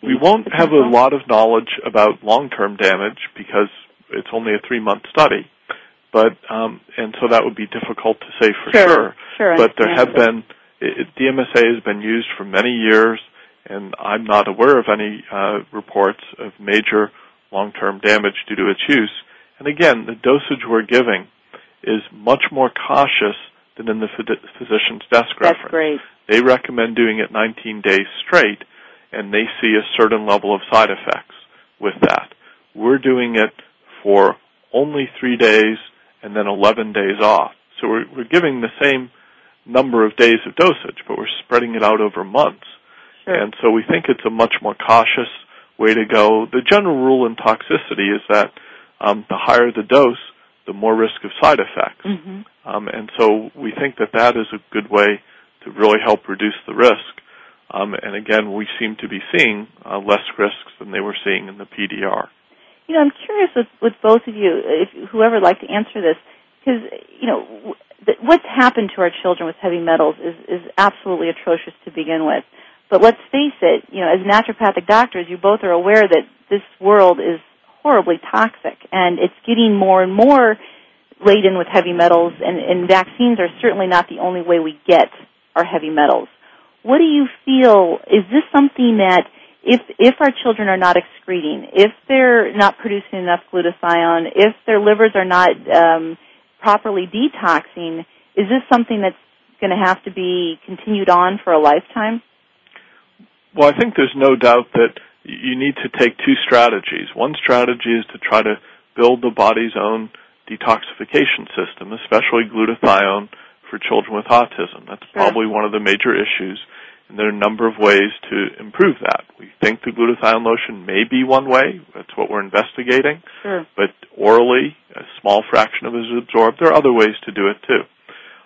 be? We won't have a lot of knowledge about long-term damage because it's only a three-month study. But um, and so that would be difficult to say for sure. Sure. sure but there have been, it, D M S A has been used for many years. and I'm not aware of any uh, reports of major long-term damage due to its use. And again, the dosage we're giving is much more cautious than in the physician's desk reference. That's great. They recommend doing it nineteen days straight, and they see a certain level of side effects with that. We're doing it for only three days and then eleven days off. So we're, we're giving the same number of days of dosage, but we're spreading it out over months. Sure. And so we think it's a much more cautious way to go. The general rule in toxicity is that um, the higher the dose, the more risk of side effects. Mm-hmm. Um, and so we think that that is a good way to really help reduce the risk. Um, and, again, we seem to be seeing uh, less risks than they were seeing in the P D R. You know, I'm curious with, with both of you, if whoever would like to answer this, because, you know, what's happened to our children with heavy metals is, is absolutely atrocious to begin with. But let's face it, you know, as naturopathic doctors, you both are aware that this world is horribly toxic, and it's getting more and more laden with heavy metals, and, and vaccines are certainly not the only way we get our heavy metals. What do you feel, is this something that if if our children are not excreting, if they're not producing enough glutathione, if their livers are not um, properly detoxing, is this something that's going to have to be continued on for a lifetime? Well, I think there's no doubt that you need to take two strategies. One strategy is to try to build the body's own detoxification system, especially glutathione for children with autism. That's probably one of the major issues, and there are a number of ways to improve that. We think the glutathione lotion may be one way. That's what we're investigating. Sure. But orally, a small fraction of it is absorbed. There are other ways to do it, too.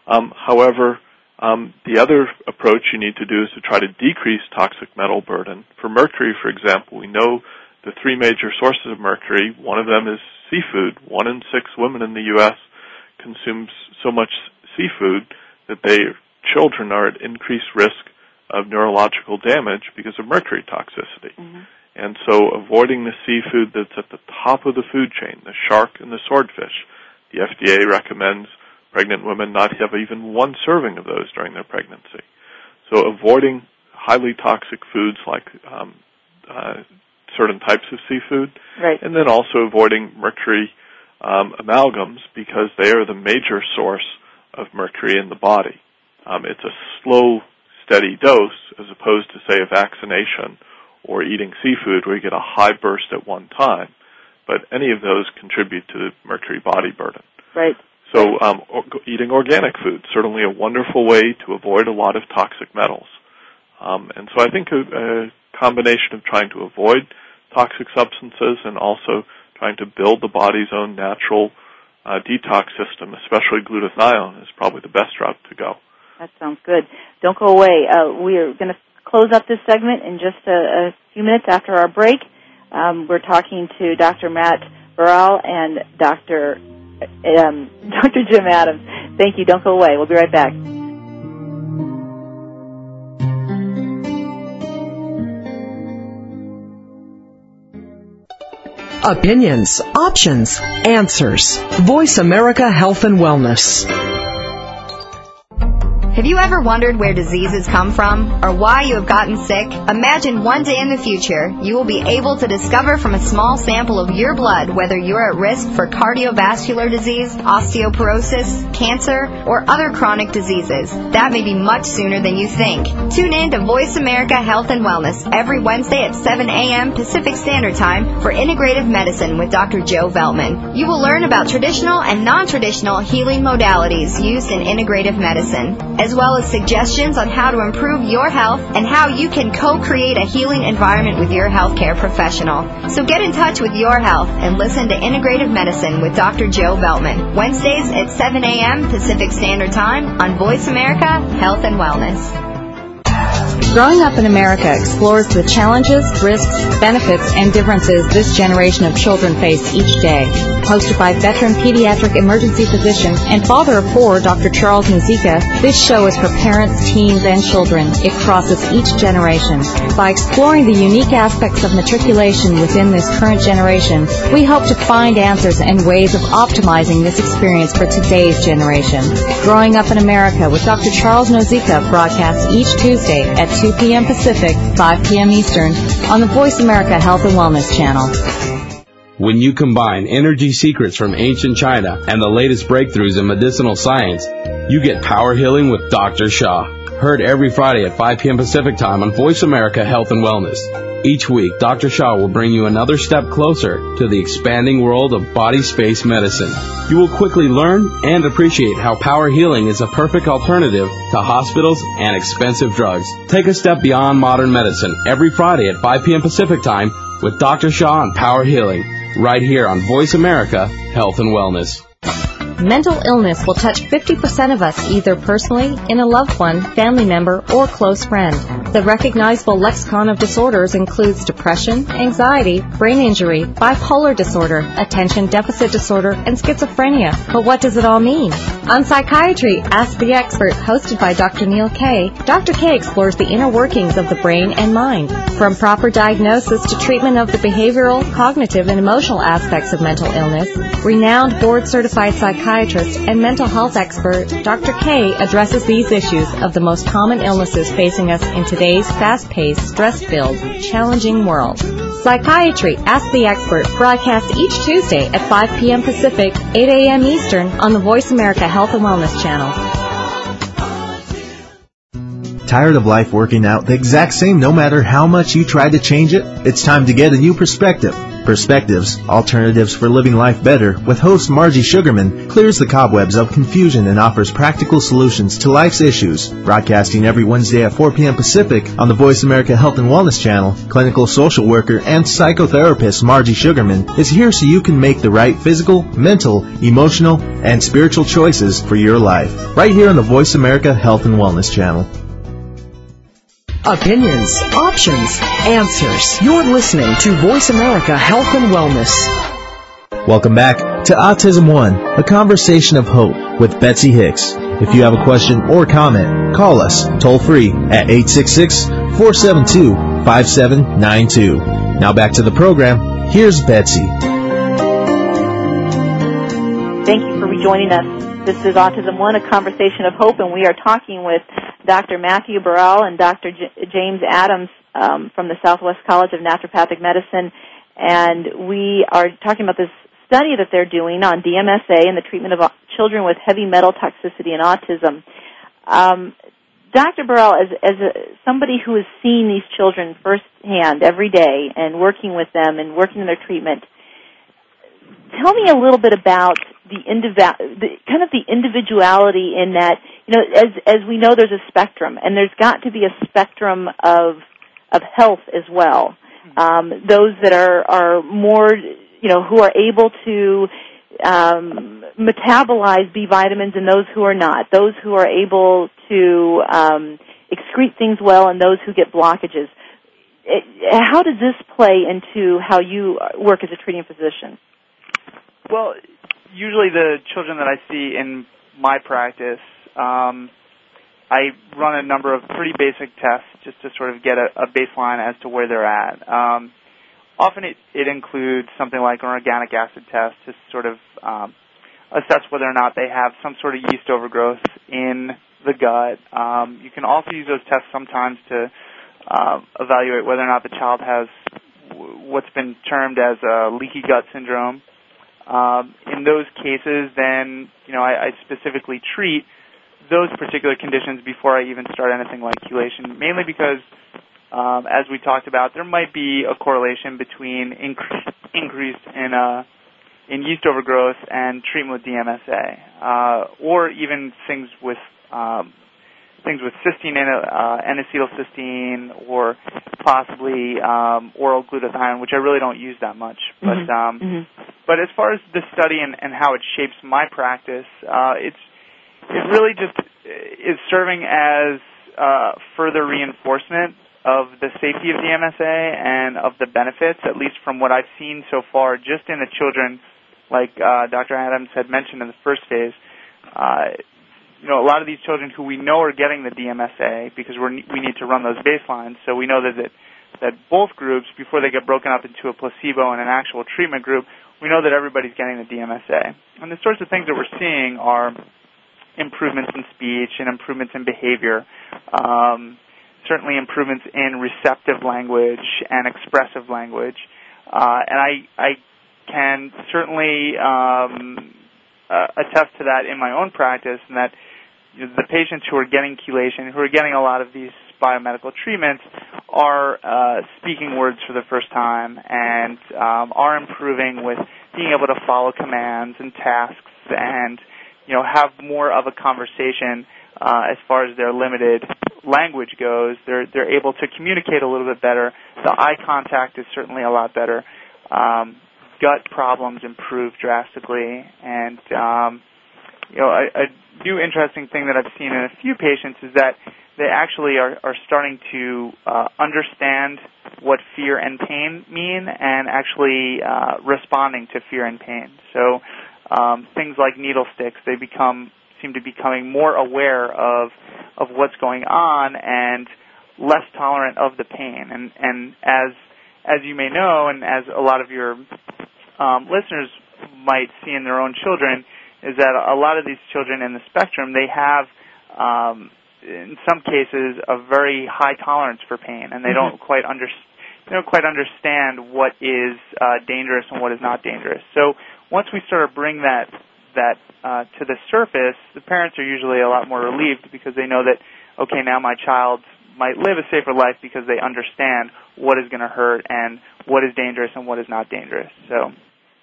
Um, however, Um, the other approach you need to do is to try to decrease toxic metal burden. For mercury, for example, we know the three major sources of mercury. One of them is seafood. One in six women in the U S consumes so much seafood that their children are at increased risk of neurological damage because of mercury toxicity. Mm-hmm. And so avoiding the seafood that's at the top of the food chain, the shark and the swordfish, the F D A recommends pregnant women not have even one serving of those during their pregnancy. So avoiding highly toxic foods like um, uh, certain types of seafood, right. And then also avoiding mercury um, amalgams because they are the major source of mercury in the body. Um, it's a slow, steady dose as opposed to, say, a vaccination or eating seafood where you get a high burst at one time. But any of those contribute to the mercury body burden. Right. So um, eating organic food, certainly a wonderful way to avoid a lot of toxic metals. Um, and so I think a, a combination of trying to avoid toxic substances and also trying to build the body's own natural uh, detox system, especially glutathione, is probably the best route to go. That sounds good. Don't go away. Uh, we are going to close up this segment in just a, a few minutes after our break. Um, we're talking to Doctor Matt Burrell and Doctor Um, Doctor Jim Adams. Thank you. Don't go away. We'll be right back. Opinions, options, answers. Voice America Health and Wellness. Have you ever wondered where diseases come from or why you have gotten sick? Imagine one day in the future you will be able to discover from a small sample of your blood whether you are at risk for cardiovascular disease, osteoporosis, cancer, or other chronic diseases. That may be much sooner than you think. Tune in to Voice America Health and Wellness every Wednesday at seven a.m. Pacific Standard Time for Integrative Medicine with Doctor Joe Veltman. You will learn about traditional and non-traditional healing modalities used in integrative medicine, as well as suggestions on how to improve your health and how you can co-create a healing environment with your healthcare professional. So get in touch with your health and listen to Integrative Medicine with Doctor Joe Veltman, Wednesdays at seven a.m. Pacific Standard Time on Voice America Health and Wellness. Growing Up in America explores the challenges, risks, benefits, and differences this generation of children face each day. Hosted by veteran pediatric emergency physician and father of four, Doctor Charles Muzika, this show is for parents, teens, and children. It crosses each generation. By exploring the unique aspects of matriculation within this current generation, we hope to find answers and ways of optimizing this experience for today's generation. Growing Up in America with Doctor Charles Muzika broadcasts each Tuesday at at two p.m. Pacific, five p.m. Eastern on the Voice America Health and Wellness channel. When you combine energy secrets from ancient China and the latest breakthroughs in medicinal science, you get power healing with Doctor Shah. Heard every Friday at five p.m. Pacific Time on Voice America Health and Wellness. Each week, Doctor Shah will bring you another step closer to the expanding world of body-space medicine. You will quickly learn and appreciate how power healing is a perfect alternative to hospitals and expensive drugs. Take a step beyond modern medicine every Friday at five p.m. Pacific Time with Doctor Shah on Power Healing, right here on Voice America Health and Wellness. Mental illness will touch fifty percent of us either personally, in a loved one, family member, or close friend. The recognizable lexicon of disorders includes depression, anxiety, brain injury, bipolar disorder, attention deficit disorder, and schizophrenia. But what does it all mean? On Psychiatry, Ask the Expert, hosted by Doctor Neil Kaye, Doctor Kaye explores the inner workings of the brain and mind. From proper diagnosis to treatment of the behavioral, cognitive, and emotional aspects of mental illness, renowned board-certified psychiatrist Psychiatrist and mental health expert, Doctor Kaye addresses these issues of the most common illnesses facing us in today's fast-paced, stress-filled, challenging world. Psychiatry Ask the Expert broadcasts each Tuesday at five p.m. Pacific, eight a.m. Eastern on the Voice America Health and Wellness channel. Tired of life working out the exact same no matter how much you try to change it? It's time to get a new perspective. Perspectives, Alternatives for Living Life Better, with host Margie Sugarman, clears the cobwebs of confusion and offers practical solutions to life's issues. Broadcasting every Wednesday at four p.m. Pacific on the Voice America Health and Wellness channel, clinical social worker and psychotherapist Margie Sugarman is here so you can make the right physical, mental, emotional, and spiritual choices for your life. Right here on the Voice America Health and Wellness channel. Opinions, options, answers. You're listening to Voice America Health and Wellness. Welcome back to Autism One, a conversation of hope with Betsy Hicks. If you have a question or comment, call us toll free at eight six six, four seven two, five seven nine two. Now back to the program. Here's Betsy. Thank you for rejoining us. This is Autism One, a conversation of hope, and we are talking with Doctor Matthew Baral and Doctor J- James Adams um, from the Southwest College of Naturopathic Medicine, and we are talking about this study that they're doing on D M S A and the treatment of children with heavy metal toxicity and autism. Um, Doctor Baral, as, as a, somebody who is seeing these children firsthand every day and working with them and working in their treatment, tell me a little bit about the, indiv- the kind of the individuality in that. You know, as as we know, there's a spectrum, and there's got to be a spectrum of of health as well. Um, those that are, are more, you know, who are able to um, metabolize B vitamins, and those who are not. Those who are able to um, excrete things well, and those who get blockages. It, how does this play into how you work as a treating physician? Well, usually the children that I see in my practice, Um, I run a number of pretty basic tests just to sort of get a, a baseline as to where they're at. Um, often it, it includes something like an organic acid test to sort of um, assess whether or not they have some sort of yeast overgrowth in the gut. Um, you can also use those tests sometimes to uh, evaluate whether or not the child has what's been termed as a leaky gut syndrome. Um, in those cases, then, you know, I, I specifically treat those particular conditions before I even start anything like chelation, mainly because, um, as we talked about, there might be a correlation between incre- increase in uh, in yeast overgrowth and treatment with D M S A, uh, or even things with um, things with cysteine, uh, N-acetylcysteine, or possibly um, oral glutathione, which I really don't use that much. Mm-hmm. But um, mm-hmm. but as far as this study and, and how it shapes my practice, uh, it's It really just is serving as uh, further reinforcement of the safety of D M S A and of the benefits, at least from what I've seen so far, just in the children, like uh, Doctor Adams had mentioned in the first phase. Uh, you know, a lot of these children who we know are getting the D M S A because we're, we need to run those baselines, so we know that, that that both groups, before they get broken up into a placebo and an actual treatment group, we know that everybody's getting the D M S A. And the sorts of things that we're seeing are improvements in speech and improvements in behavior, um, certainly improvements in receptive language and expressive language. Uh, and I, I can certainly um, uh, attest to that in my own practice, and that the patients who are getting chelation, who are getting a lot of these biomedical treatments, are uh, speaking words for the first time and um, are improving with being able to follow commands and tasks and, you know, have more of a conversation uh, as far as their limited language goes. They're they're able to communicate a little bit better. The eye contact is certainly a lot better. Um, gut problems improve drastically, and um, you know, a, a new interesting thing that I've seen in a few patients is that they actually are, are starting to uh, understand what fear and pain mean, and actually uh, responding to fear and pain. So um, things like needle sticks, they become seem to be becoming more aware of of what's going on and less tolerant of the pain. And, and as as you may know, and as a lot of your um, listeners might see in their own children, is that a lot of these children in the spectrum, they have um, in some cases a very high tolerance for pain, and they mm-hmm. don't quite under, they don't quite understand what is uh, dangerous and what is not dangerous. So once we sort of bring that that uh, to the surface, the parents are usually a lot more relieved, because they know that, okay, now my child might live a safer life because they understand what is going to hurt and what is dangerous and what is not dangerous. So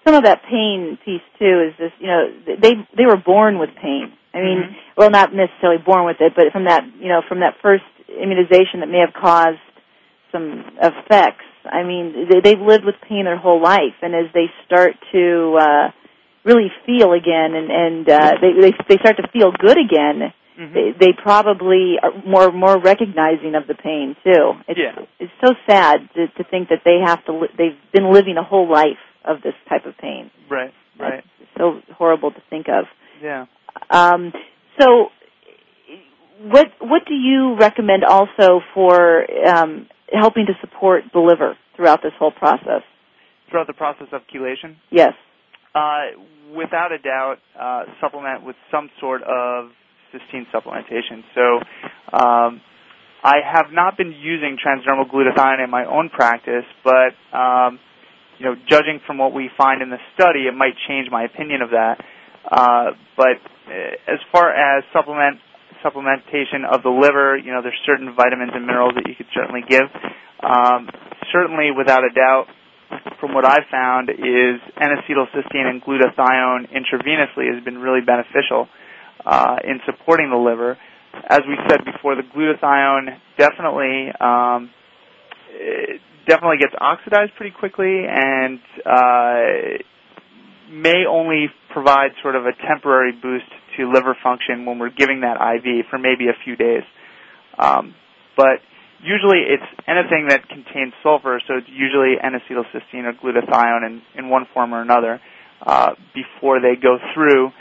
some of that pain piece too is this, you know, they they were born with pain. I mean, mm-hmm. well, not necessarily born with it, but from that, you know, from that first immunization that may have caused some effects. I mean, they, they've lived with pain their whole life, and as they start to uh, really feel again, and, and uh, they, they they start to feel good again, mm-hmm. they, they probably are more more recognizing of the pain too. It's, yeah. it's so sad to, to think that they have to li- they've been living a whole life of this type of pain. Right, right. That's so horrible to think of. Yeah. Um, so, what what do you recommend also for um, helping to support the liver throughout this whole process? Throughout the process of chelation? Yes. Uh, without a doubt, uh, supplement with some sort of cysteine supplementation. So, um, I have not been using transdermal glutathione in my own practice, but um, you know, judging from what we find in the study, it might change my opinion of that. Uh, but as far as supplement supplementation of the liver, you know, there's certain vitamins and minerals that you could certainly give. Um, certainly, without a doubt, from what I've found, is N-acetylcysteine and glutathione intravenously has been really beneficial uh, in supporting the liver. As we said before, the glutathione definitely um, definitely gets oxidized pretty quickly, and uh, may only provide sort of a temporary boost to liver function when we're giving that I V for maybe a few days. Um, but usually it's anything that contains sulfur, so it's usually N-acetylcysteine or glutathione in, in one form or another uh, before they go through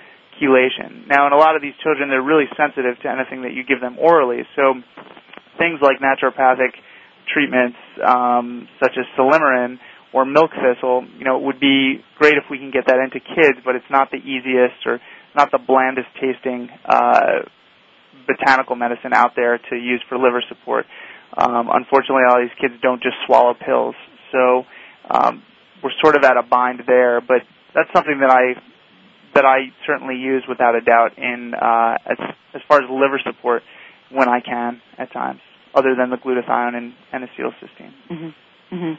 chelation. Now, in a lot of these children, they're really sensitive to anything that you give them orally, so things like naturopathic treatments um, such as silymarin or milk thistle, you know, it would be great if we can get that into kids, but it's not the easiest or not the blandest tasting uh, botanical medicine out there to use for liver support. Um, unfortunately, all these kids don't just swallow pills, so um, we're sort of at a bind there. But that's something that I that I certainly use without a doubt in uh, as as far as liver support when I can at times, other than the glutathione and, and acetylcysteine. Mm-hmm. Mm-hmm.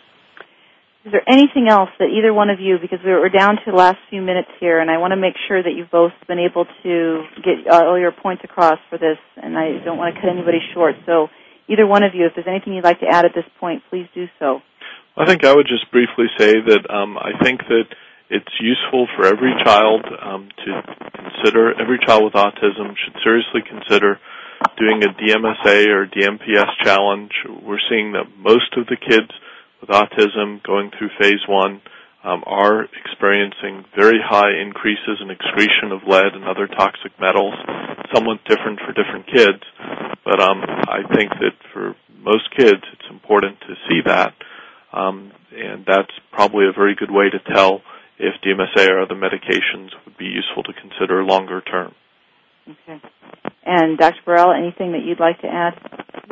Is there anything else that either one of you, because we're down to the last few minutes here, and I want to make sure that you've both been able to get all your points across for this, and I don't want to cut anybody short. So either one of you, if there's anything you'd like to add at this point, please do so. I think I would just briefly say that um, I think that it's useful for every child um, to consider, every child with autism should seriously consider doing a D M S A or D M P S challenge. We're seeing that most of the kids with autism going through phase one um, are experiencing very high increases in excretion of lead and other toxic metals, somewhat different for different kids. But um, I think that for most kids, it's important to see that. Um, and that's probably a very good way to tell if D M S A or other medications would be useful to consider longer term. Okay. And Doctor Burrell, anything that you'd like to add?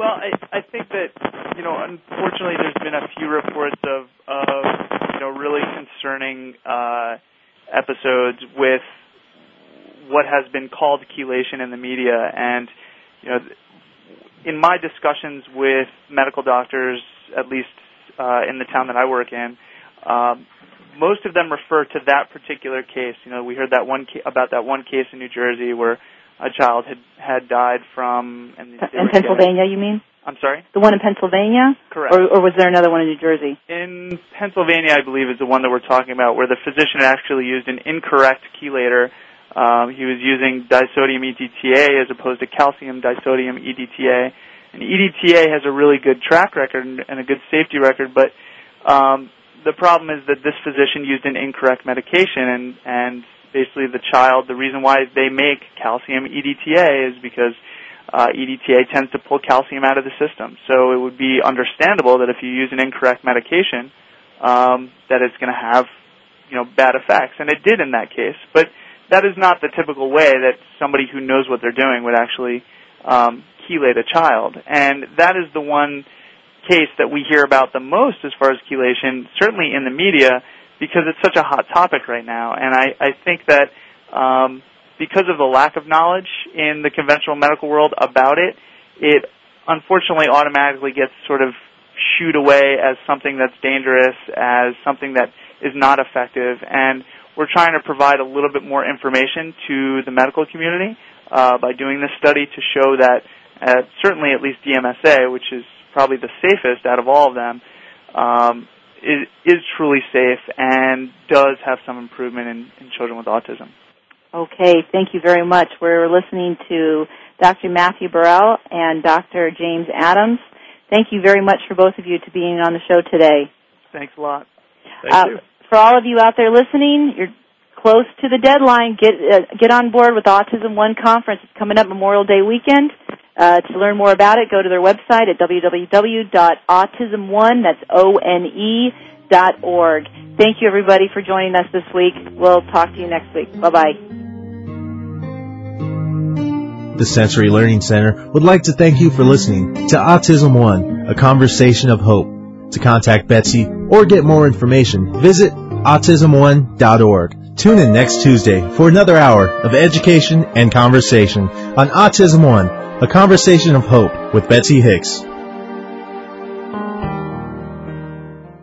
Well, I, I think that, you know, unfortunately there's been a few reports of, of you know, really concerning uh, episodes with what has been called chelation in the media. And, you know, in my discussions with medical doctors, at least uh, in the town that I work in, um, most of them refer to that particular case. You know, we heard that one ca- about that one case in New Jersey where a child had, had died from... And in Pennsylvania, getting, you mean? I'm sorry? The one in Pennsylvania? Correct. Or, or was there another one in New Jersey? In Pennsylvania, I believe, is the one that we're talking about, where the physician actually used an incorrect chelator. Um, he was using disodium E D T A as opposed to calcium disodium E D T A. And E D T A has a really good track record and a good safety record, but um, the problem is that this physician used an incorrect medication, and, and basically the child, the reason why they make calcium E D T A is because uh, E D T A tends to pull calcium out of the system. So it would be understandable that if you use an incorrect medication, um, that it's going to have, you know, bad effects. And it did in that case. But that is not the typical way that somebody who knows what they're doing would actually um, chelate a child. And that is the one case that we hear about the most as far as chelation, certainly in the media, because it's such a hot topic right now. And I, I think that um, because of the lack of knowledge in the conventional medical world about it, it unfortunately automatically gets sort of shooed away as something that's dangerous, as something that is not effective. And we're trying to provide a little bit more information to the medical community uh, by doing this study to show that uh, certainly at least D M S A, which is probably the safest out of all of them, um, Is, is truly safe and does have some improvement in, in children with autism. Okay, thank you very much. We're listening to Doctor Matthew Burrell and Doctor James Adams. Thank you very much for both of you to being on the show today. Thanks a lot. Thank uh, you. For all of you out there listening, you're close to the deadline. Get uh, get on board with the Autism One conference. It's coming up Memorial Day weekend. Uh, to learn more about it, go to their website at w w w dot autism one, that's O N E, dot org. Thank you, everybody, for joining us this week. We'll talk to you next week. Bye-bye. The Sensory Learning Center would like to thank you for listening to Autism One, a conversation of hope. To contact Betsy or get more information, visit autism one dot org. Tune in next Tuesday for another hour of education and conversation on Autism One, a conversation of hope with Betsy Hicks.